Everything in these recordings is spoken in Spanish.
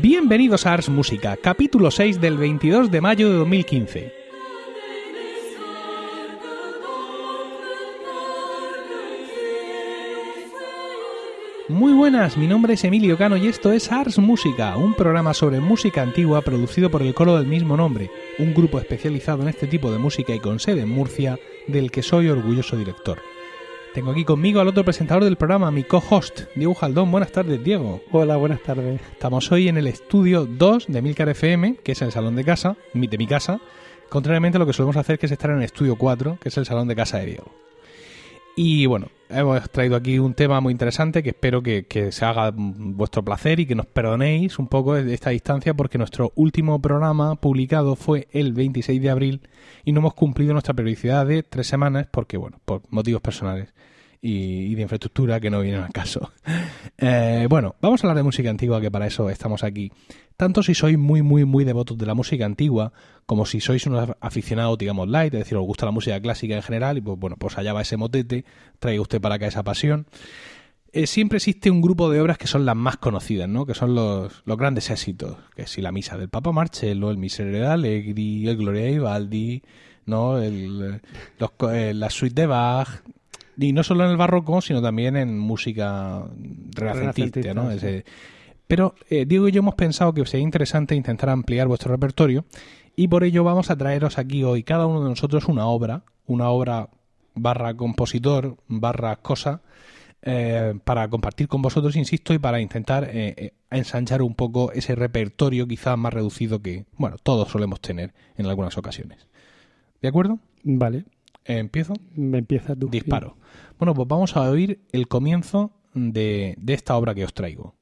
Bienvenidos a Ars Música, capítulo 6 del 22 de mayo de 2015. Muy buenas, mi nombre es Emilio Cano y esto es Ars Música, un programa sobre música antigua producido por el coro del mismo nombre, un grupo especializado en este tipo de música y con sede en Murcia, del que soy orgulloso director. Tengo aquí conmigo al otro presentador del programa, mi co-host, Diego Jaldón. Buenas tardes, Diego. Hola, buenas tardes. Estamos hoy en el estudio 2 de Emilcar FM, que es el salón de casa, de mi casa, contrariamente a lo que solemos hacer, que es estar en el estudio 4, que es el salón de casa de Diego. Y bueno, hemos traído aquí un tema muy interesante que espero que se haga vuestro placer y que nos perdonéis un poco de esta distancia, porque nuestro último programa publicado fue el 26 de abril y no hemos cumplido nuestra periodicidad de 3 semanas porque, bueno, por motivos personales y de infraestructura que no vienen al caso. Bueno, vamos a hablar de música antigua, que para eso estamos aquí. Tanto si sois muy, muy, muy devotos de la música antigua, como si sois unos aficionados, digamos, light, es decir, os gusta la música clásica en general, y pues bueno, pues allá va ese motete, traiga usted para acá esa pasión. Siempre existe un grupo de obras que son las más conocidas, ¿no? Que son los grandes éxitos, que si la misa del Papa Marcello, el Miserere Allegri, el Gloria de Vivaldi, ¿no? La suite de Bach. Y no solo en el barroco, sino también en música renacentista, ¿no? Sí. Pero Diego y yo hemos pensado que sería interesante intentar ampliar vuestro repertorio, y por ello vamos a traeros aquí hoy cada uno de nosotros una obra barra compositor, barra cosa, para compartir con vosotros, insisto, y para intentar ensanchar un poco ese repertorio quizás más reducido que, bueno, todos solemos tener en algunas ocasiones. ¿De acuerdo? Vale. ¿Empiezo? Empieza tú. Disparo. Sí. Bueno, pues vamos a oír el comienzo de esta obra que os traigo.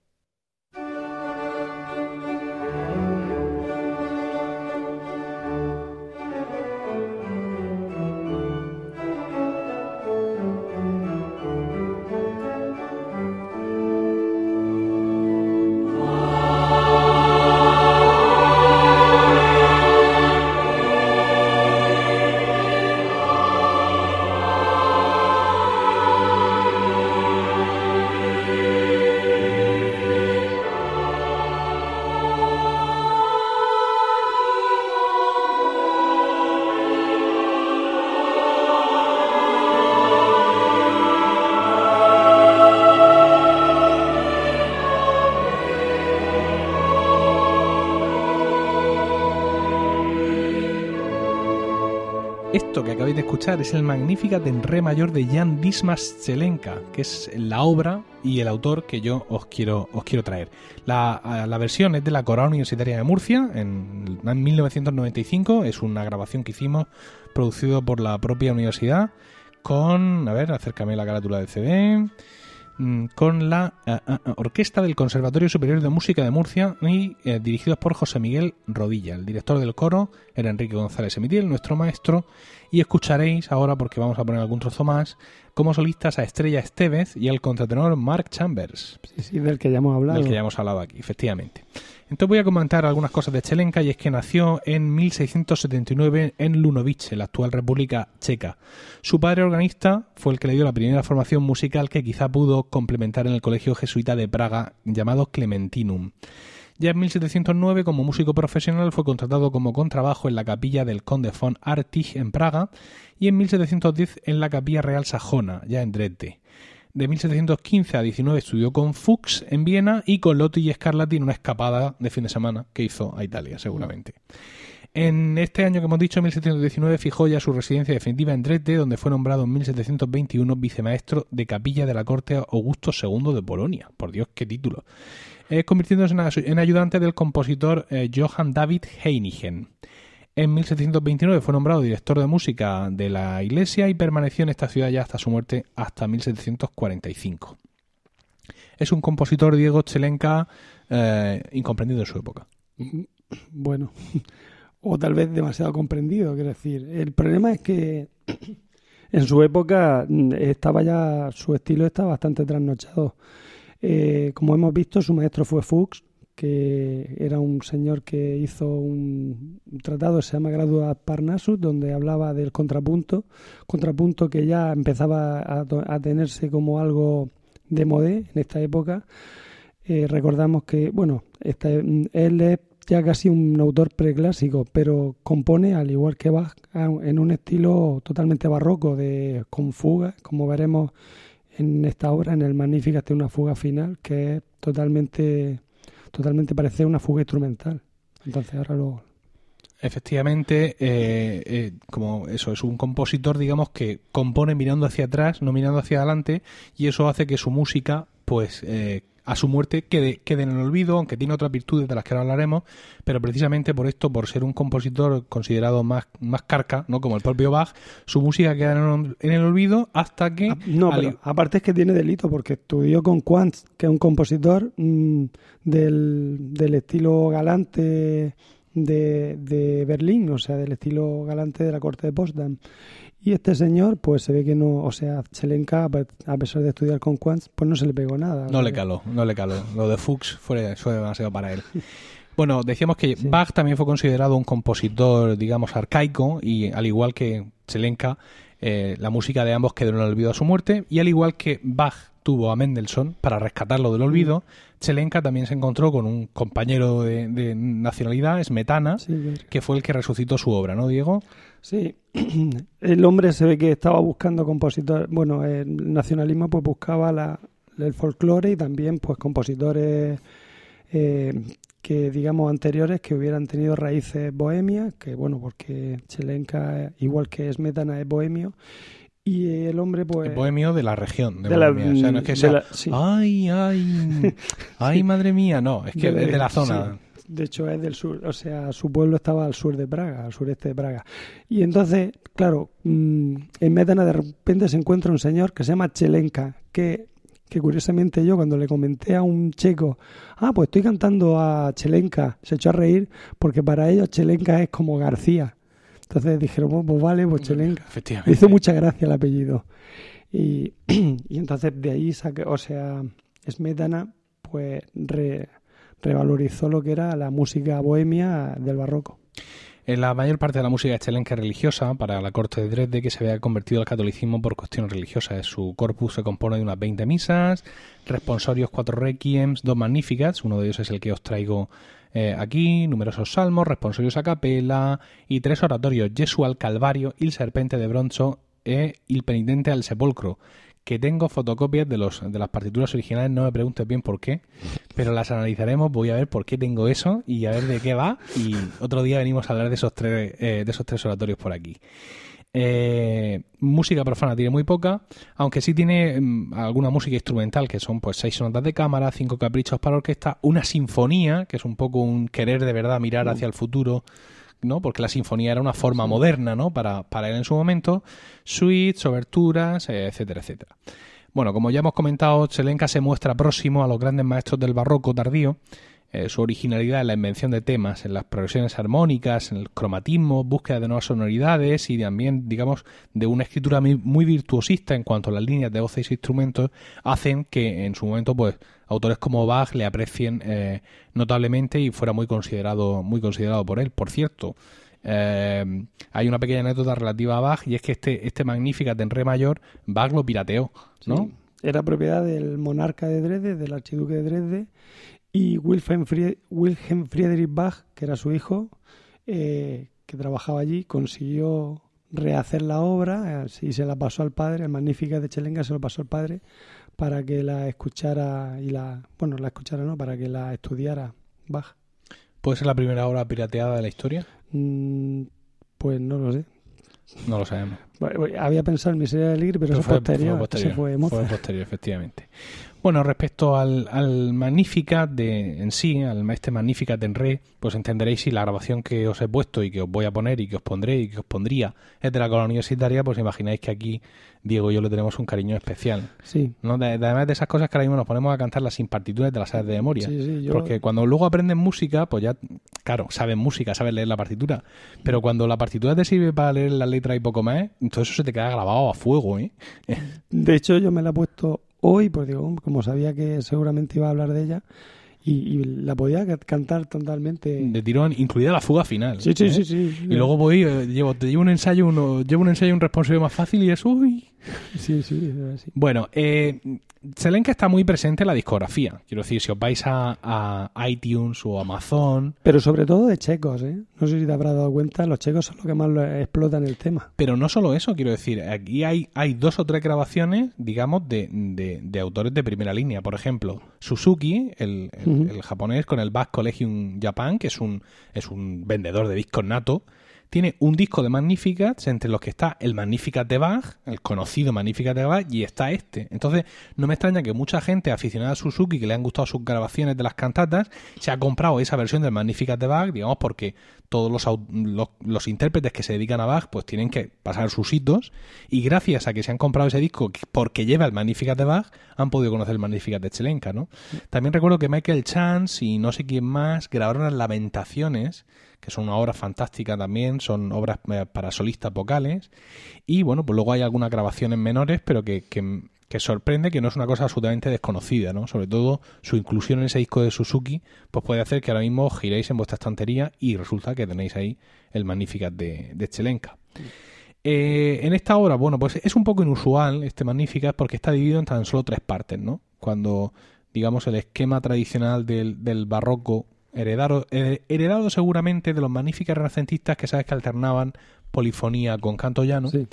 Esto que acabáis de escuchar es el Magnificat en re mayor de Jan Dismas Zelenka, que es la obra y el autor que yo os quiero traer. La versión es de la Coral Universitaria de Murcia en 1995, es una grabación que hicimos producido por la propia universidad con, a ver, acércame la carátula del CD, con la Orquesta del Conservatorio Superior de Música de Murcia y dirigidos por José Miguel Rodilla. El director del coro era Enrique González Emitiel, nuestro maestro, y escucharéis ahora, porque vamos a poner algún trozo más, como solistas a Estrella Estevez y al contratenor Mark Chambers. Sí, del que ya hemos hablado. Del que ya hemos hablado aquí, efectivamente. Entonces voy a comentar algunas cosas de Zelenka, y es que nació en 1679 en Lunovice, la actual República Checa. Su padre organista fue el que le dio la primera formación musical que quizá pudo complementar en el colegio jesuita de Praga, llamado Clementinum. Ya en 1709, como músico profesional, fue contratado como contrabajo en la capilla del Conde von Artig en Praga, y en 1710 en la capilla real sajona, ya en Dresde. De 1715 a 19 estudió con Fuchs en Viena y con Lotti y Scarlatti en una escapada de fin de semana que hizo a Italia, seguramente. En este año que hemos dicho, 1719, fijó ya su residencia definitiva en Dresde, donde fue nombrado en 1721 vicemaestro de capilla de la corte Augusto II de Polonia. Por Dios, qué título. Convirtiéndose en ayudante del compositor Johann David Heinigen. En 1729 fue nombrado director de música de la iglesia y permaneció en esta ciudad ya hasta su muerte, hasta 1745. Es un compositor, Diego, Zelenka, incomprendido en su época. Bueno, o tal vez demasiado comprendido, quiero decir. El problema es que en su época su estilo está bastante trasnochado. Como hemos visto, su maestro fue Fuchs, que era un señor que hizo un tratado que se llama Gradua Parnassus, donde hablaba del contrapunto que ya empezaba a tenerse como algo de modé en esta época. Recordamos que, bueno, él es ya casi un autor preclásico, pero compone, al igual que Bach, en un estilo totalmente barroco, con fugas, como veremos en esta obra, en el Magnificat, tiene una fuga final que es totalmente parece una fuga instrumental. Entonces ahora lo... Efectivamente, como eso es un compositor, digamos, que compone mirando hacia atrás, no mirando hacia adelante, y eso hace que su música, pues a su muerte quede en el olvido, aunque tiene otras virtudes de las que ahora hablaremos, pero precisamente por esto, por ser un compositor considerado más carca, ¿no?, como el propio Bach, su música queda en el olvido hasta que... No, pero aparte es que tiene delito, porque estudió con Quantz, que es un compositor del estilo galante de Berlín, o sea, del estilo galante de la corte de Potsdam. Y este señor, pues se ve que no, o sea, Zelenka, a pesar de estudiar con Quantz, pues no se le pegó nada. No le caló, Lo de Fuchs fue demasiado para él. Bueno, decíamos que sí. Bach también fue considerado un compositor, digamos, arcaico, y al igual que Zelenka, la música de ambos quedó en el olvido a su muerte, y al igual que Bach tuvo a Mendelssohn para rescatarlo del olvido, Zelenka también se encontró con un compañero de nacionalidad, Smetana, sí, que fue el que resucitó su obra, ¿no, Diego? Sí, el hombre se ve que estaba buscando compositores, bueno, el nacionalismo pues buscaba el folclore y también pues compositores que digamos anteriores que hubieran tenido raíces bohemias, que bueno, porque Zelenka, igual que Smetana, es bohemio. Y el hombre, pues... El bohemio de la región de Bohemia. O sea, no es que sea... Sí. ¡Ay, madre mía! No, es que es de la zona. Sí. De hecho, es del sur. O sea, su pueblo estaba al sur de Praga, al sureste de Praga. Y entonces, claro, en Smetana de repente se encuentra un señor que se llama Zelenka, que curiosamente yo cuando le comenté a un checo, pues estoy cantando a Zelenka, se echó a reír porque para ellos Zelenka es como García. Entonces dijeron, pues vale, pues Zelenka. Efectivamente. Le hizo mucha gracia el apellido. Y entonces de ahí saqué, o sea, Smetana pues revalorizó lo que era la música bohemia del barroco. La mayor parte de la música de Zelenka es religiosa para la corte de Dresde, que se había convertido al catolicismo por cuestiones religiosas. Su corpus se compone de unas 20 misas, responsorios, 4 requiems, 2 magníficas, uno de ellos es el que os traigo aquí, numerosos salmos, responsorios a capela y 3 oratorios, Jesús al Calvario, Il Serpente de Bronzo e Il Penitente al Sepulcro, que tengo fotocopias de las partituras originales, no me preguntes bien por qué, pero las analizaremos, voy a ver por qué tengo eso y a ver de qué va, y otro día venimos a hablar de esos 3 oratorios por aquí. Música profana tiene muy poca, aunque sí tiene alguna música instrumental, que son pues 6 sonatas de cámara, 5 caprichos para orquesta, una sinfonía, que es un poco un querer de verdad mirar hacia el futuro, ¿no? Porque la sinfonía era una forma moderna, ¿no?, para él en su momento, suites, oberturas, etcétera, etcétera. Bueno, como ya hemos comentado, Zelenka se muestra próximo a los grandes maestros del barroco tardío. Su originalidad en la invención de temas, en las progresiones armónicas, en el cromatismo, búsqueda de nuevas sonoridades y también, digamos, de una escritura muy virtuosista en cuanto a las líneas de voces e instrumentos, hacen que en su momento, pues, autores como Bach le aprecien notablemente y fuera muy considerado por él. Por cierto, hay una pequeña anécdota relativa a Bach, y es que este Magnificat en re mayor, Bach lo pirateó, ¿no? Sí, era propiedad del monarca de Dresde, del archiduque de Dresde, y Wilhelm Friedrich Bach, que era su hijo, que trabajaba allí, consiguió rehacer la obra y se la pasó al padre. El Magnificat de Zelenka se lo pasó al padre para que la escuchara para que la estudiara Bach. ¿Puede ser la primera obra pirateada de la historia? Pues no lo sé. No lo sabemos. Había pensado en Miseria del Ligre, pero eso fue posterior. Fue posterior, efectivamente. Bueno, respecto al Magnificat este Magnificat en re, pues entenderéis si la grabación que os he puesto y que os voy a poner y que os pondré y que os pondría es de la Coral Universitaria, pues imagináis que aquí Diego y yo le tenemos un cariño especial. Sí. ¿No? Además de esas cosas que ahora mismo nos ponemos a cantar las sin partituras, te las sabes de memoria. Sí, sí, porque cuando luego aprendes música, pues ya, claro, sabes música, sabes leer la partitura, pero cuando la partitura te sirve para leer la letra y poco más, entonces eso se te queda grabado a fuego, ¿eh? De hecho, yo me la he puesto hoy, pues digo, como sabía que seguramente iba a hablar de ella, y la podía cantar totalmente de tirón, incluida la fuga final. Sí, ¿eh? Sí, sí, sí. Y luego llevo un ensayo, un responsorio más fácil y es uy. Sí, sí, sí. Bueno, Zelenka está muy presente en la discografía. Quiero decir, si os vais a iTunes o Amazon... Pero sobre todo de checos, ¿eh? No sé si te habrás dado cuenta, los checos son los que más explotan el tema. Pero no solo eso, quiero decir, aquí hay dos o tres grabaciones, digamos, de autores de primera línea. Por ejemplo, Suzuki, el japonés, con el Bass Collegium Japan, que es un vendedor de discos nato. Tiene un disco de Magnificat, entre los que está el Magnificat de Bach, el conocido Magnificat de Bach, y está este. Entonces, no me extraña que mucha gente aficionada a Suzuki, que le han gustado sus grabaciones de las cantatas, se ha comprado esa versión del Magnificat de Bach, digamos, porque todos los intérpretes que se dedican a Bach pues tienen que pasar sus hitos, y gracias a que se han comprado ese disco porque lleva el Magnificat de Bach, han podido conocer el Magnificat de Zelenka, ¿no? También recuerdo que Michael Chance y no sé quién más grabaron las Lamentaciones, que son una obra fantástica también, son obras para solistas vocales, y bueno, pues luego hay algunas grabaciones menores, pero que sorprende que no es una cosa absolutamente desconocida, ¿no? Sobre todo su inclusión en ese disco de Suzuki, pues puede hacer que ahora mismo giréis en vuestra estantería y resulta que tenéis ahí el Magnificat de Zelenka. En esta obra, bueno, pues es un poco inusual este Magnificat porque está dividido en tan solo tres partes, ¿no? Cuando, digamos, el esquema tradicional del barroco heredado seguramente de los magníficos renacentistas, que sabes que alternaban polifonía con canto llano, sí.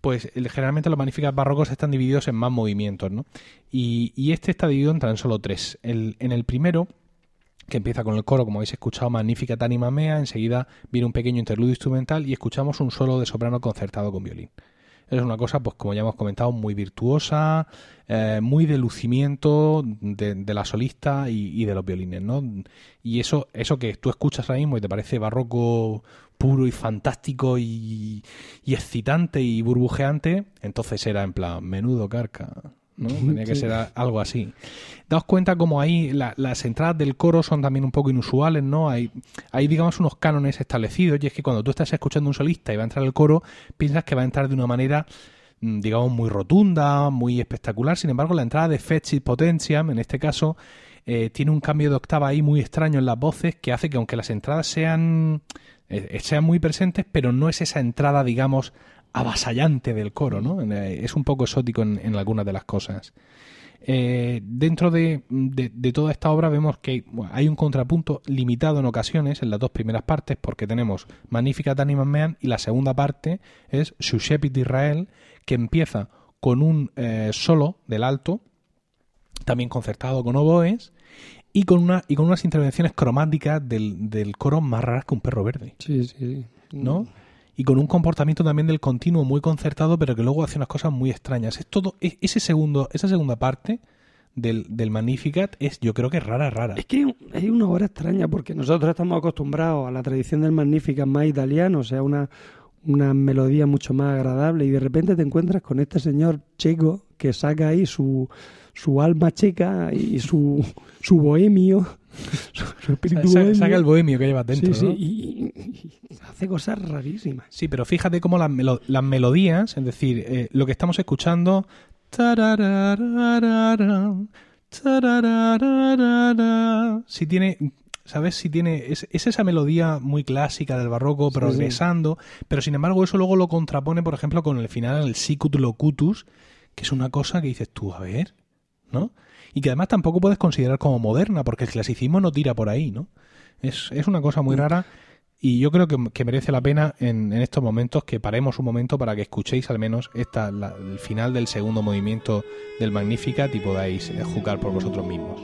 Pues generalmente los magníficos barrocos están divididos en más movimientos, ¿no? Y este está dividido en tan solo tres. En el primero, que empieza con el coro, como habéis escuchado, Magnificat anima mea, enseguida viene un pequeño interludio instrumental y escuchamos un solo de soprano concertado con violín. Es una cosa, pues como ya hemos comentado, muy virtuosa, muy de lucimiento de la solista y de los violines, ¿no? Y eso que tú escuchas ahora mismo y te parece barroco puro y fantástico y excitante y burbujeante, entonces era en plan, menudo carca, ¿no? Tenía que ser algo así. Daos cuenta como ahí las entradas del coro son también un poco inusuales, ¿no? Hay digamos unos cánones establecidos, y es que cuando tú estás escuchando un solista y va a entrar el coro, piensas que va a entrar de una manera, digamos, muy rotunda, muy espectacular. Sin embargo, la entrada de Fecit Potentiam, en este caso, tiene un cambio de octava ahí muy extraño en las voces, que hace que aunque las entradas sean muy presentes, pero no es esa entrada, digamos, avasallante del coro, ¿no? Es un poco exótico en algunas de las cosas. Dentro de toda esta obra vemos que hay un contrapunto limitado en ocasiones en las dos primeras partes, porque tenemos Magnificat Animam Meam y la segunda parte es Shushepit Israel, que empieza con un solo del alto, también concertado con oboes, y con unas intervenciones cromáticas del coro más raras que un perro verde. Sí, sí. ¿No? Y con un comportamiento también del continuo muy concertado, pero que luego hace unas cosas muy extrañas. Es todo esa segunda parte del Magnificat es, yo creo que es rara. Es que es una obra extraña, porque nosotros estamos acostumbrados a la tradición del Magnificat más italiano, o sea, una melodía mucho más agradable, y de repente te encuentras con este señor checo que saca ahí su alma checa y su bohemio, su espíritu bohemio. Saca el bohemio que llevas dentro, sí, ¿no? Sí, y hace cosas rarísimas. Sí, pero fíjate cómo las melodías, es decir, lo que estamos escuchando... Si tiene... ¿Sabes? Si tiene es esa melodía muy clásica del barroco, sí, progresando, sí. Pero sin embargo eso luego lo contrapone, por ejemplo, con el final, el sicut locutus, que es una cosa que dices tú, a ver, ¿no? Y que además tampoco puedes considerar como moderna, porque el clasicismo no tira por ahí, ¿no? Es una cosa muy rara, y yo creo que merece la pena en estos momentos que paremos un momento para que escuchéis al menos el final del segundo movimiento del Magnificat y podáis juzgar por vosotros mismos.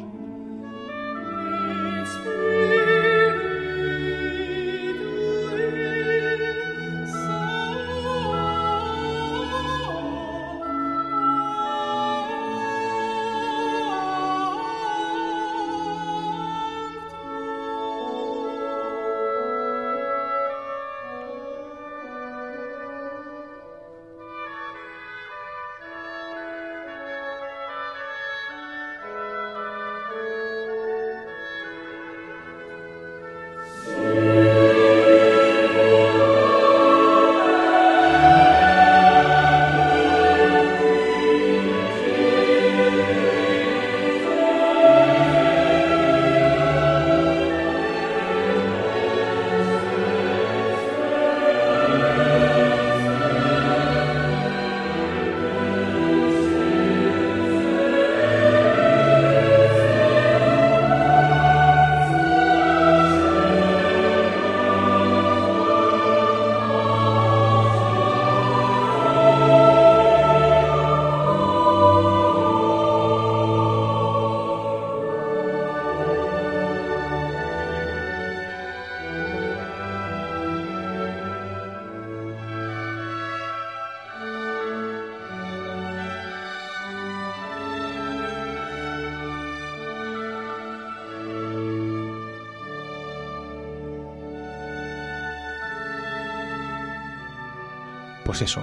pues eso,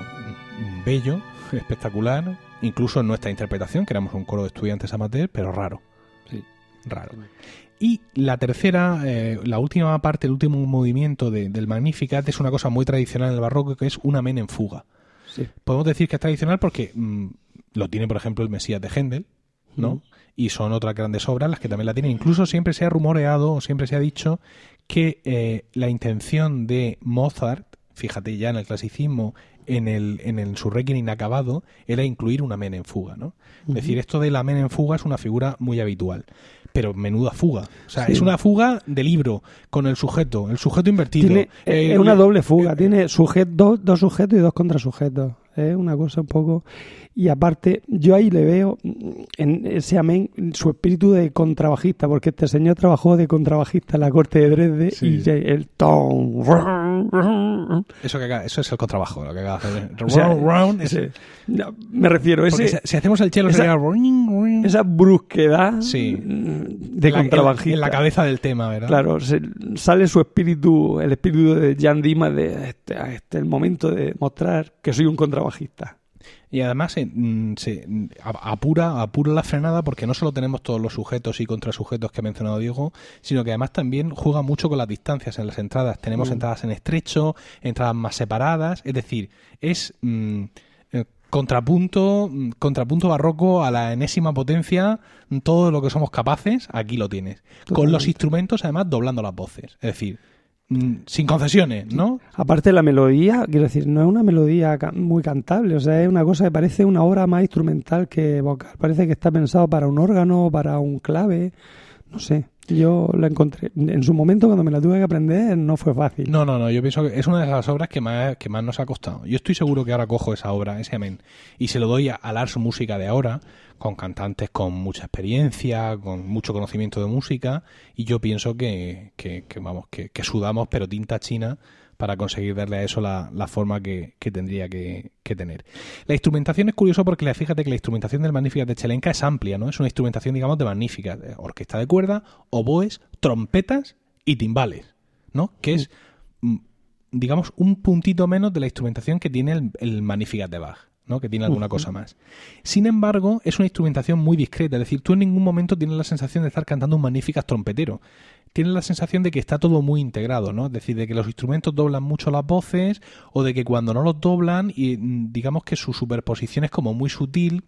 bello, espectacular, incluso en nuestra interpretación, que éramos un coro de estudiantes amateur, pero raro. Sí, raro. Y la tercera, la última parte, el último movimiento del Magnificat es una cosa muy tradicional en el barroco, que es un amén en fuga. Sí. Podemos decir que es tradicional porque lo tiene, por ejemplo, el Mesías de Händel, ¿no? Uh-huh. Y son otras grandes obras las que también la tienen. Incluso siempre se ha rumoreado o siempre se ha dicho que la intención de Mozart, fíjate ya en el clasicismo, en su Requiem inacabado, era incluir un amén en fuga, ¿no? Uh-huh. Es decir, esto del amén en fuga es una figura muy habitual. Pero menuda fuga. O sea, sí. Es una fuga de libro, con el sujeto invertido. Tiene, es una doble fuga, tiene dos sujetos y dos contrasujetos. Es una cosa un poco... Y aparte, yo ahí le veo en ese amén su espíritu de contrabajista, porque este señor trabajó de contrabajista en la corte de Dresde, sí. Y el ton... Eso es el contrabajo, lo que acaba de hacer. O sea, ese, no, me refiero a ese... Si hacemos el chelo, sería... Esa brusquedad, sí, de contrabajista. En la cabeza del tema, ¿verdad? Claro, sale su espíritu, el espíritu de Jan Dismas, de el momento de mostrar que soy un contrabajista. Y además apura la frenada, porque no solo tenemos todos los sujetos y contrasujetos que ha mencionado Diego, sino que además también juega mucho con las distancias en las entradas. Tenemos entradas en estrecho, entradas más separadas, es decir, es contrapunto barroco a la enésima potencia, todo lo que somos capaces, aquí lo tienes. Totalmente. Con los instrumentos además doblando las voces, es decir... sin concesiones, ¿no? Aparte la melodía, quiero decir, no es una melodía muy cantable, o sea, es una cosa que parece una obra más instrumental que vocal, parece que está pensado para un órgano, para un clave, no sé. Yo la encontré, en su momento cuando me la tuve que aprender no fue fácil. No, yo pienso que es una de las obras que más nos ha costado. Yo estoy seguro que ahora cojo esa obra, ese amén, y se lo doy al Ars Música de ahora, con cantantes con mucha experiencia, con mucho conocimiento de música, y yo pienso que sudamos, pero tinta china, para conseguir darle a eso la forma que tendría que tener. La instrumentación es curioso porque fíjate que la instrumentación del Magnificat de Zelenka es amplia, ¿no? Es una instrumentación, digamos, de Magnificat, orquesta de cuerda, oboes, trompetas y timbales, ¿no? Que es, digamos, un puntito menos de la instrumentación que tiene el Magnificat de Bach, ¿no? Que tiene alguna cosa más. Sin embargo, es una instrumentación muy discreta, es decir, tú en ningún momento tienes la sensación de estar cantando un Magnificat trompetero. Tienes la sensación de que está todo muy integrado, ¿no? Es decir, de que los instrumentos doblan mucho las voces, o de que cuando no los doblan, y digamos que su superposición es como muy sutil,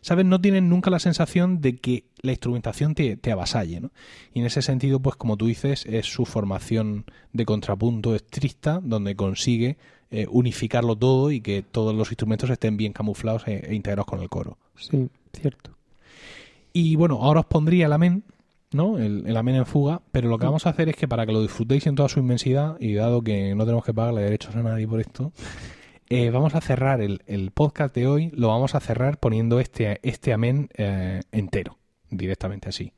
¿sabes? No tienes nunca la sensación de que la instrumentación te avasalle, ¿no? Y en ese sentido, pues como tú dices, es su formación de contrapunto estricta, donde consigue unificarlo todo y que todos los instrumentos estén bien camuflados e integrados con el coro. Sí, cierto. Y bueno, ahora os pondría el amén, ¿no? El amén en fuga, pero lo que vamos a hacer es que, para que lo disfrutéis en toda su inmensidad, y dado que no tenemos que pagarle derechos a nadie por esto, vamos a cerrar el podcast de hoy, lo vamos a cerrar poniendo este amén entero, directamente así,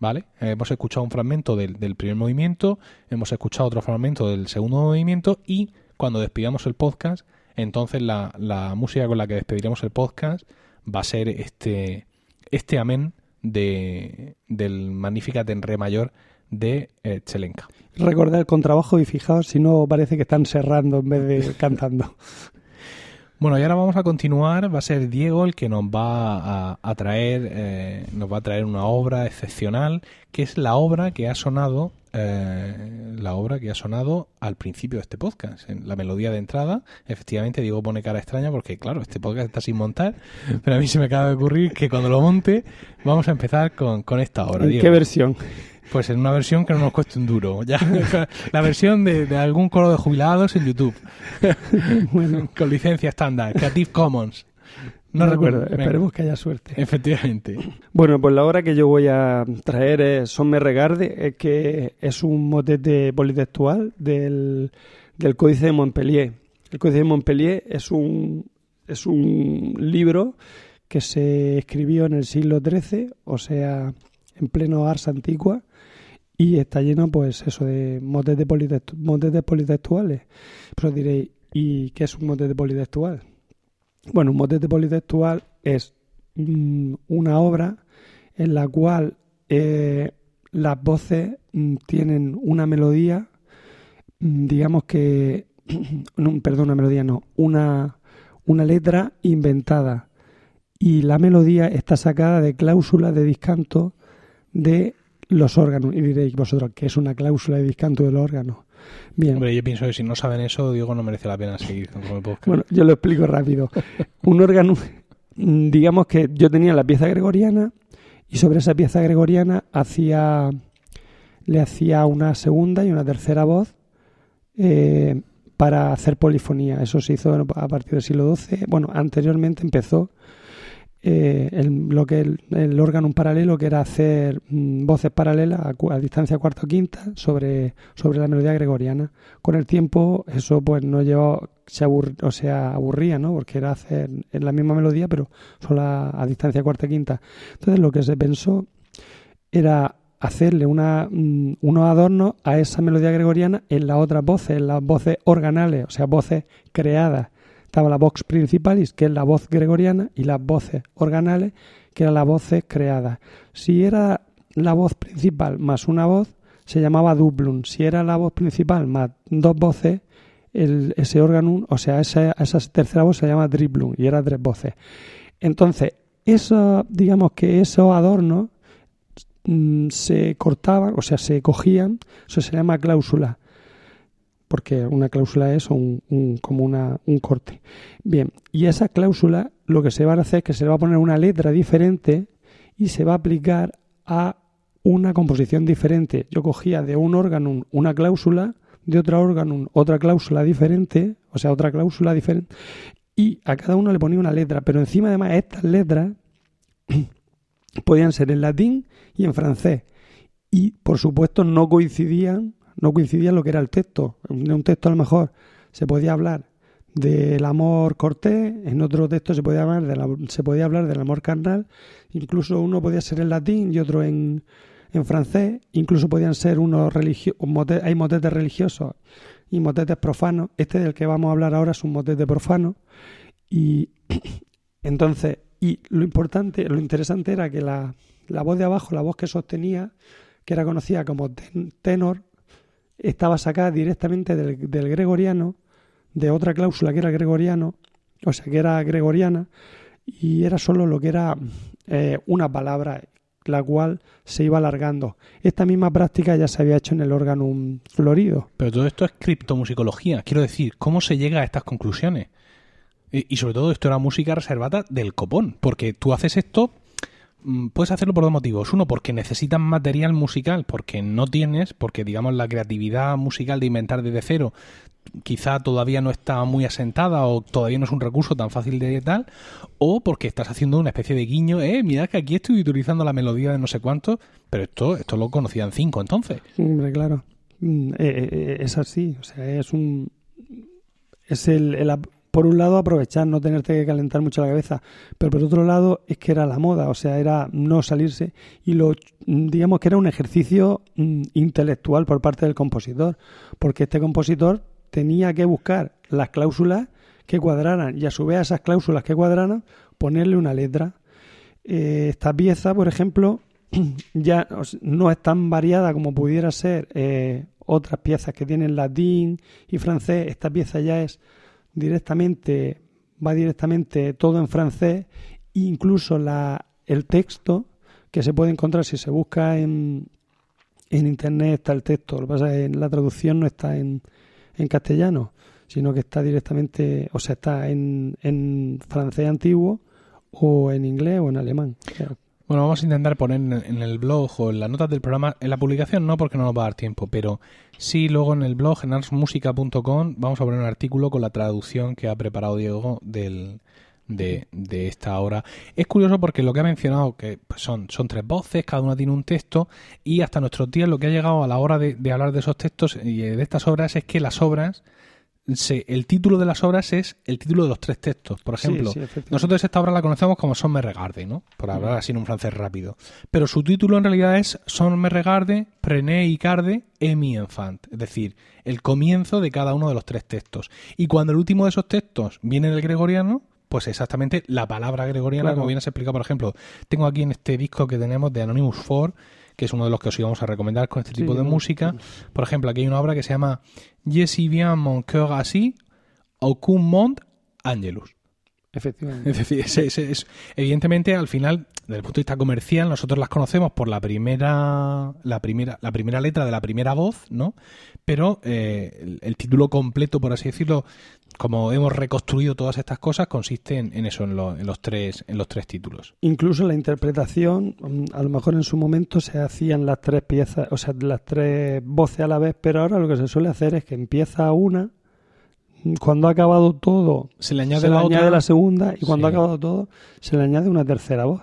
¿vale? Hemos escuchado un fragmento del primer movimiento, hemos escuchado otro fragmento del segundo movimiento, y cuando despidamos el podcast, entonces la música con la que despediremos el podcast va a ser este amén del Magnificat en re mayor de Zelenka. Recordad el contrabajo y fijaos, si no parece que están cerrando en vez de cantando. Bueno, y ahora vamos a continuar. Va a ser Diego el que nos va a traer una obra excepcional, que es la obra que ha sonado al principio de este podcast, en la melodía de entrada. Efectivamente, Diego pone cara extraña porque, claro, este podcast está sin montar, pero a mí se me acaba de ocurrir que cuando lo monte vamos a empezar con esta obra. ¿En Diego, qué versión? Pues en una versión que no nos cueste un duro, ya, la versión de algún coro de jubilados en YouTube. Bueno, con licencia estándar, Creative Commons. No recuerdo, esperemos que haya suerte. Efectivamente. Bueno, pues la obra que yo voy a traer es S'on me regarde, que es un motete politextual del Códice de Montpellier. El Códice de Montpellier es un libro que se escribió en el siglo XIII, o sea, en pleno Ars Antigua, y está lleno, pues eso, de motetes politextuales. Pues os diréis, ¿y qué es un motete politextual? Bueno, un motete politextual es una obra en la cual las voces tienen una melodía, digamos que una letra inventada, y la melodía está sacada de cláusulas de discanto de los órganos. Y diréis vosotros, ¿qué es una cláusula de discanto de los órganos? Bien. Hombre, yo pienso que si no saben eso, Diego, no merece la pena seguir con el podcast. Bueno, yo lo explico rápido. Un órgano, digamos que yo tenía la pieza gregoriana y sobre esa pieza gregoriana le hacía una segunda y una tercera voz para hacer polifonía. Eso se hizo a partir del siglo XII. Bueno, anteriormente empezó el órgano paralelo, que era hacer voces paralelas a distancia cuarta o quinta sobre la melodía gregoriana. Con el tiempo eso pues no llevaba, aburría, ¿no? Porque era hacer la misma melodía pero solo a distancia cuarta o quinta. Entonces lo que se pensó era hacerle unos adornos a esa melodía gregoriana en las otras voces, en las voces organales, o sea, voces creadas. Estaba la vox principalis, que es la voz gregoriana, y las voces organales, que eran las voces creadas. Si era la voz principal más una voz, se llamaba duplum. Si era la voz principal más dos voces, ese órganum, o sea, esa tercera voz se llama triplum, y era tres voces. Entonces, digamos que esos adornos se cortaban, o sea, se cogían, eso se llama cláusula, porque una cláusula es como un corte. Bien, y esa cláusula lo que se va a hacer es que se le va a poner una letra diferente y se va a aplicar a una composición diferente. Yo cogía de un órgano una cláusula, de otro órgano otra cláusula diferente, o sea, otra cláusula diferente, y a cada uno le ponía una letra, pero encima además estas letras podían ser en latín y en francés, y por supuesto no coincidía lo que era el texto. En un texto a lo mejor se podía hablar del amor cortés, en otro texto se podía hablar del amor carnal, incluso uno podía ser en latín y otro en francés, incluso podían ser unos religiosos, hay motetes religiosos y motetes profanos. Este del que vamos a hablar ahora es un motete profano, y entonces, y lo interesante era que la voz de abajo, la voz que sostenía, que era conocida como tenor, estaba sacada directamente del gregoriano, de otra cláusula que era gregoriano, o sea, que era gregoriana, y era solo lo que era una palabra, la cual se iba alargando. Esta misma práctica ya se había hecho en el órganum florido. Pero todo esto es criptomusicología. Quiero decir, ¿cómo se llega a estas conclusiones? Y sobre todo, esto era música reservada del copón, porque tú haces esto... Puedes hacerlo por dos motivos. Uno, porque necesitas material musical, porque digamos la creatividad musical de inventar desde cero quizá todavía no está muy asentada o todavía no es un recurso tan fácil de tal, o porque estás haciendo una especie de guiño, mirad que aquí estoy utilizando la melodía de no sé cuánto, pero esto lo conocían cinco entonces. Hombre, claro. Es así, o sea, por un lado, aprovechar, no tenerte que calentar mucho la cabeza, pero por otro lado es que era la moda, o sea, era no salirse, y digamos que era un ejercicio intelectual por parte del compositor, porque este compositor tenía que buscar las cláusulas que cuadraran y a su vez a esas cláusulas que cuadraran ponerle una letra. Esta pieza, por ejemplo, ya no es tan variada como pudiera ser otras piezas que tienen latín y francés. Esta pieza ya es va directamente todo en francés, e incluso el texto que se puede encontrar si se busca en internet, está el texto. Lo que pasa es que la traducción no está en castellano, sino que está directamente, o sea, está en francés antiguo o en inglés o en alemán. Bueno, vamos a intentar poner en el blog o en las notas del programa, en la publicación no, porque no nos va a dar tiempo, pero sí luego en el blog, en arsmusica.com, vamos a poner un artículo con la traducción que ha preparado Diego de esta obra. Es curioso porque lo que ha mencionado, que pues son tres voces, cada una tiene un texto, y hasta nuestros días lo que ha llegado a la hora de hablar de esos textos y de estas obras es que las obras... el título de las obras es el título de los tres textos. Por ejemplo, sí, nosotros esta obra la conocemos como S'on me regarde, ¿no? Por hablar así en un francés rápido. Pero su título en realidad es S'on me regarde, prené y carde, et mi enfant. Es decir, el comienzo de cada uno de los tres textos. Y cuando el último de esos textos viene del gregoriano, pues exactamente la palabra gregoriana, como bien has explicado. Por ejemplo, tengo aquí en este disco que tenemos de Anonymous Four, que es uno de los que os íbamos a recomendar con este tipo de música. Por ejemplo, aquí hay una obra que se llama Je si bien mon cœur assis, aucun monde angelus. Efectivamente. Es decir, es, evidentemente, al final, desde el punto de vista comercial, nosotros las conocemos por la primera letra de la primera voz, ¿no? Pero el título completo, por así decirlo, como hemos reconstruido todas estas cosas, consiste en eso, en los tres títulos. Incluso la interpretación, a lo mejor en su momento se hacían las tres piezas, o sea, las tres voces a la vez, pero ahora lo que se suele hacer es que empieza una, cuando ha acabado todo se le añade, añade la segunda, y cuando ha acabado todo se le añade una tercera voz,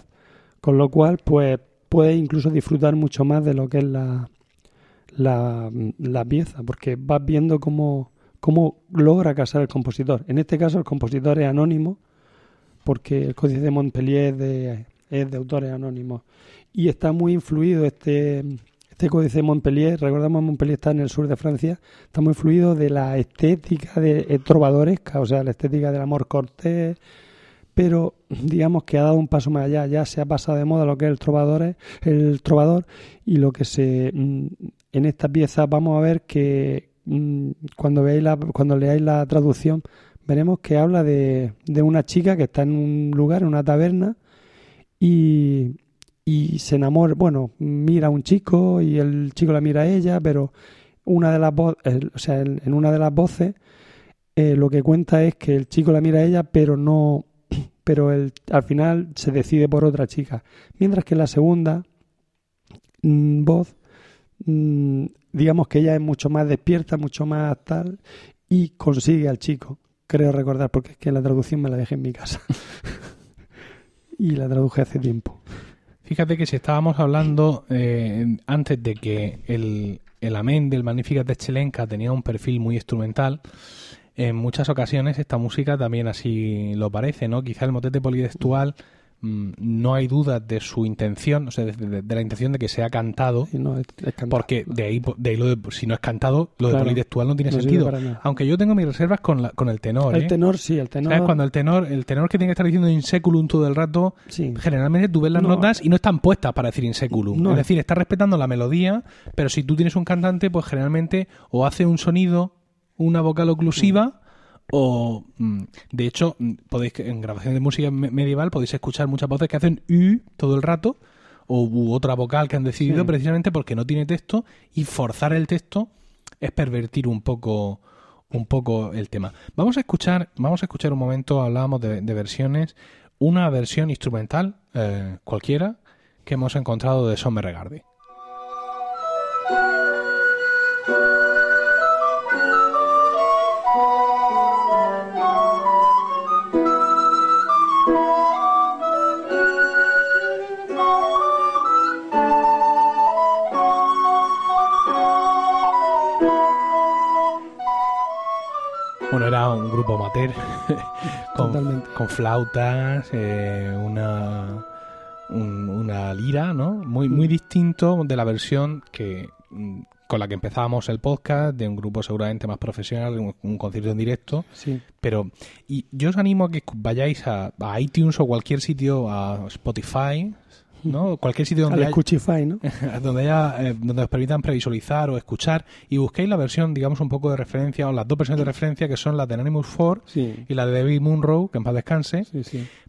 con lo cual pues puedes incluso disfrutar mucho más de lo que es la pieza, porque vas viendo cómo logra casar el compositor. En este caso el compositor es anónimo, porque el Códice de Montpellier es de autores anónimos, y está muy influido este Códice de Montpellier. Recordamos, Montpellier está en el sur de Francia, está muy influido de la estética de trovadoresca, o sea, la estética del amor cortés, pero digamos que ha dado un paso más allá. Ya se ha pasado de moda lo que es el trovador, y lo que en esta pieza vamos a ver que cuando leáis la traducción veremos que habla de una chica que está en un lugar, en una taberna, y se enamora, mira a un chico y el chico la mira a ella, pero en una de las voces lo que cuenta es que el chico la mira a ella, pero al final se decide por otra chica, mientras que la segunda voz, digamos que ella es mucho más despierta, mucho más tal, y consigue al chico, creo recordar, porque es que la traducción me la dejé en mi casa y la traduje hace tiempo. Fíjate que si estábamos hablando antes de que el amén del Magnificat de Zelenka tenía un perfil muy instrumental, en muchas ocasiones esta música también así lo parece, ¿no? Quizá el motete politextual, no hay duda de su intención, o sea, de la intención de que sea cantado, sí, no, es cantado. Porque de ahí si no es cantado, lo de politextual no tiene sentido. Aunque yo tengo mis reservas con el tenor. El tenor, sí, el tenor. ¿Sabes? Cuando el tenor que tiene que estar diciendo in seculum todo el rato, sí. Generalmente tú ves las notas y no están puestas para decir in seculum. No. Es decir, está respetando la melodía, pero si tú tienes un cantante, pues generalmente o hace un sonido, una vocal oclusiva, o, de hecho, podéis, en grabaciones de música medieval podéis escuchar muchas voces que hacen "ü" todo el rato, u otra vocal que han decidido, precisamente porque no tiene texto, y forzar el texto es pervertir un poco el tema. Vamos a escuchar un momento, hablábamos de versiones, una versión instrumental cualquiera que hemos encontrado de S'on me regarde. Bueno, era un grupo amateur con flautas, una lira, ¿no? Muy, muy distinto de la versión con la que empezábamos el podcast, de un grupo seguramente más profesional, de un concierto en directo. Sí. Pero y yo os animo a que vayáis a iTunes o cualquier sitio, a Spotify, ¿no? Cualquier sitio donde Escuchify, ¿no? donde os permitan previsualizar o escuchar, y busquéis la versión, digamos, un poco de referencia, o las dos versiones de referencia, que son la de Anonymous Four y la de David Munrow, que en paz descanse,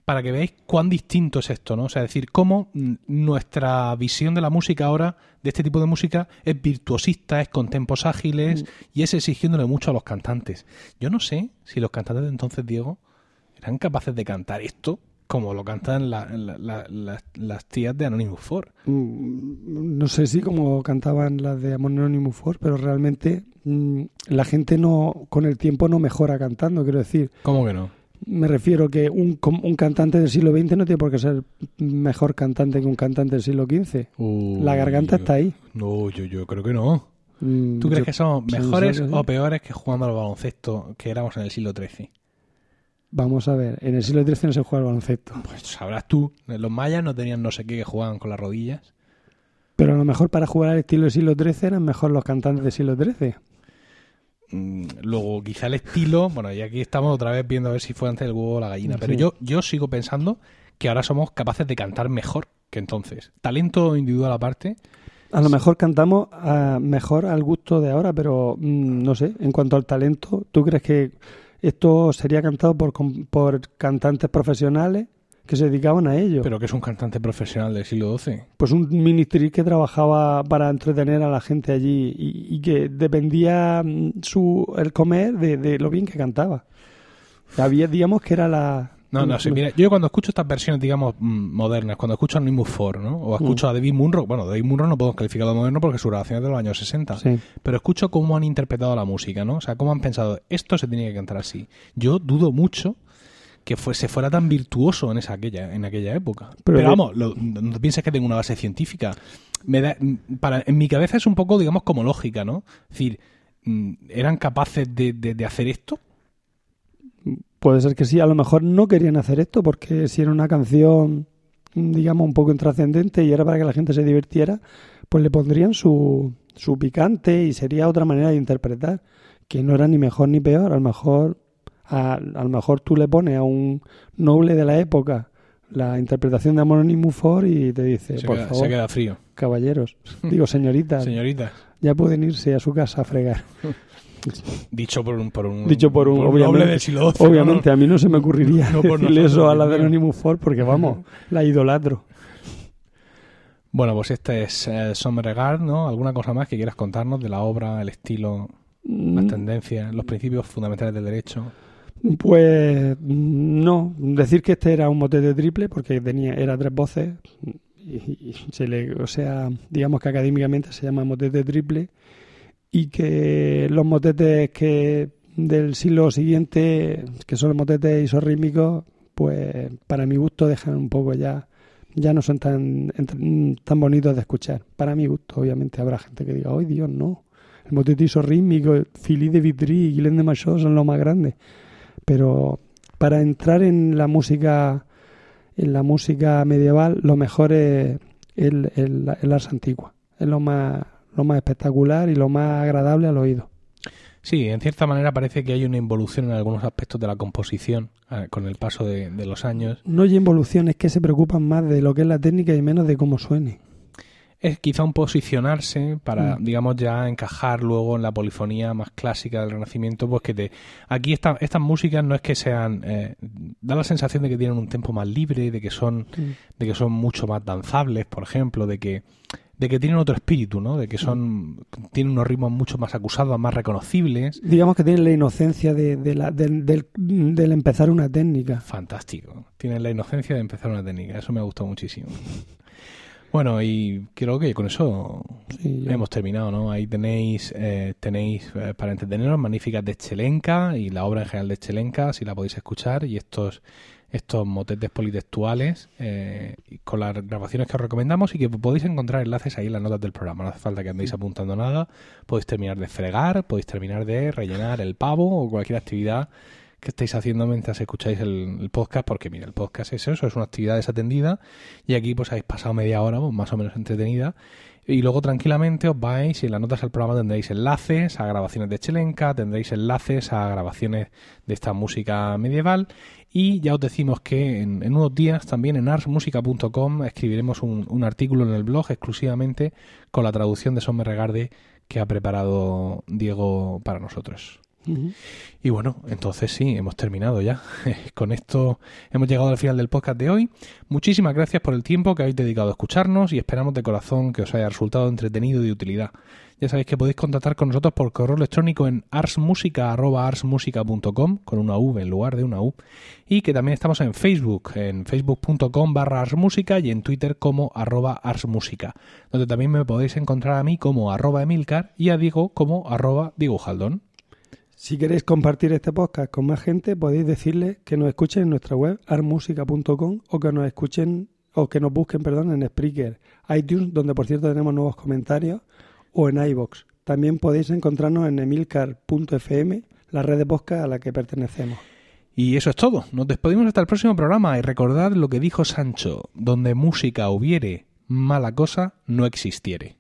para que veáis cuán distinto es esto, ¿no? O sea, es decir, cómo nuestra visión de la música ahora, de este tipo de música, es virtuosista, es con tempos ágiles y es exigiéndole mucho a los cantantes. Yo no sé si los cantantes de entonces, Diego, eran capaces de cantar esto como lo cantan las tías de Anonymous Four. No sé si como cantaban las de Anonymous Four, pero realmente la gente no, con el tiempo no mejora cantando, quiero decir. ¿Cómo que no? Me refiero que un cantante del siglo XX no tiene por qué ser mejor cantante que un cantante del siglo XV. La garganta está ahí. No, yo creo que no. ¿Tú crees que somos mejores o peores que jugando al baloncesto que éramos en el siglo XIII? Vamos a ver, en el siglo XIII no se jugaba al baloncesto. Pues sabrás tú, los mayas no tenían no sé qué que jugaban con las rodillas. Pero a lo mejor para jugar al estilo del siglo XIII eran mejor los cantantes del siglo XIII. Luego, quizá el estilo... Bueno, y aquí estamos otra vez viendo a ver si fue antes el huevo o la gallina. Sí. Pero yo sigo pensando que ahora somos capaces de cantar mejor que entonces. Talento individual aparte... A lo mejor cantamos mejor al gusto de ahora, pero no sé, en cuanto al talento, ¿tú crees que esto sería cantado por cantantes profesionales que se dedicaban a ello? ¿Pero qué es un cantante profesional del siglo XII? Pues un ministril que trabajaba para entretener a la gente allí y que dependía el comer de lo bien que cantaba. Había, digamos, que era la... No sé, mira, yo cuando escucho estas versiones, digamos, modernas, cuando escucho a Anonymous Four, ¿no? O escucho a David Munrow, bueno, David Munrow no puedo calificarlo de moderno porque su grabación es de los años 60, sí. Pero escucho cómo han interpretado la música, ¿no? O sea, cómo han pensado, esto se tiene que cantar así. Yo dudo mucho que se fuera tan virtuoso en aquella época. Pero vamos, no pienses que tengo una base científica. En mi cabeza es un poco, digamos, como lógica, ¿no? Es decir, ¿eran capaces de hacer esto? Puede ser que sí, a lo mejor no querían hacer esto porque si era una canción, digamos, un poco intrascendente y era para que la gente se divirtiera, pues le pondrían su picante y sería otra manera de interpretar, que no era ni mejor ni peor. A lo mejor tú le pones a un noble de la época la interpretación de Anonymous Four y te dice, por favor, se queda frío. Caballeros, digo señoritas, ya pueden irse a su casa a fregar. Dicho por un noble del siglo XII. Obviamente, ¿no? A mí no se me ocurriría decirle eso a la de Anonymous Four porque, vamos, la idolatro. Bueno, pues este es S'on me regarde, ¿no? ¿Alguna cosa más que quieras contarnos de la obra, el estilo, las tendencias, los principios fundamentales del derecho? Pues no. Decir que este era un motete triple porque era tres voces y digamos que académicamente se llama motete triple. Y que los motetes que del siglo siguiente, que son los motetes isorrítmicos, pues para mi gusto dejan un poco ya no son tan bonitos de escuchar. Para mi gusto, obviamente, habrá gente que diga, ¡ay, Dios, no! El motete isorrítmico, Philippe de Vitry y Guillaume de Machaut son los más grandes. Pero para entrar en la música medieval, lo mejor es el ars antigua. Es lo más espectacular y lo más agradable al oído. Sí, en cierta manera parece que hay una involución en algunos aspectos de la composición con el paso de los años. No hay involución, es que se preocupan más de lo que es la técnica y menos de cómo suene. Es quizá un posicionarse para, digamos, ya encajar luego en la polifonía más clásica del Renacimiento, pues que aquí estas músicas no es que sean... da la sensación de que tienen un tempo más libre, de que son mucho más danzables, por ejemplo, de que tienen otro espíritu, ¿no? De que tienen unos ritmos mucho más acusados, más reconocibles. Digamos que tienen la inocencia del empezar una técnica. Fantástico. Tienen la inocencia de empezar una técnica. Eso me ha gustado muchísimo. Bueno, y creo que con eso hemos terminado, ¿no? Ahí tenéis para entreteneros, Magnificat de Zelenka y la obra en general de Zelenka, si la podéis escuchar, y estos motetes politextuales con las grabaciones que os recomendamos y que podéis encontrar enlaces ahí en las notas del programa. No hace falta que andéis apuntando nada. Podéis terminar de fregar, podéis terminar de rellenar el pavo o cualquier actividad que estáis haciendo mientras escucháis el podcast, porque mira, el podcast es eso, es una actividad desatendida y aquí pues habéis pasado media hora pues, más o menos entretenida. Y luego tranquilamente os vais y en las notas del programa tendréis enlaces a grabaciones de Zelenka, tendréis enlaces a grabaciones de esta música medieval y ya os decimos que en unos días también en arsmusica.com escribiremos un artículo en el blog exclusivamente con la traducción de S'on me regarde que ha preparado Diego para nosotros. Y bueno, entonces sí, hemos terminado ya. Con esto hemos llegado al final del podcast de hoy. Muchísimas gracias por el tiempo que habéis dedicado a escucharnos y esperamos de corazón que os haya resultado entretenido y de utilidad. Ya sabéis que podéis contactar con nosotros por correo electrónico en arsmusica.com con una V en lugar de una U y que también estamos en Facebook, en facebook.com/arsmusica y en Twitter como @arsmusica, donde también me podéis encontrar a mí como @emilcar y a Diego como @Diego Jaldón. Si queréis compartir este podcast con más gente, podéis decirles que nos escuchen en nuestra web arsmusica.com o que nos escuchen o que nos busquen, en Spreaker, iTunes, donde por cierto tenemos nuevos comentarios, o en iVoox. También podéis encontrarnos en emilcar.fm, la red de podcast a la que pertenecemos. Y eso es todo. Nos despedimos hasta el próximo programa y recordad lo que dijo Sancho: donde música hubiere, mala cosa no existiere.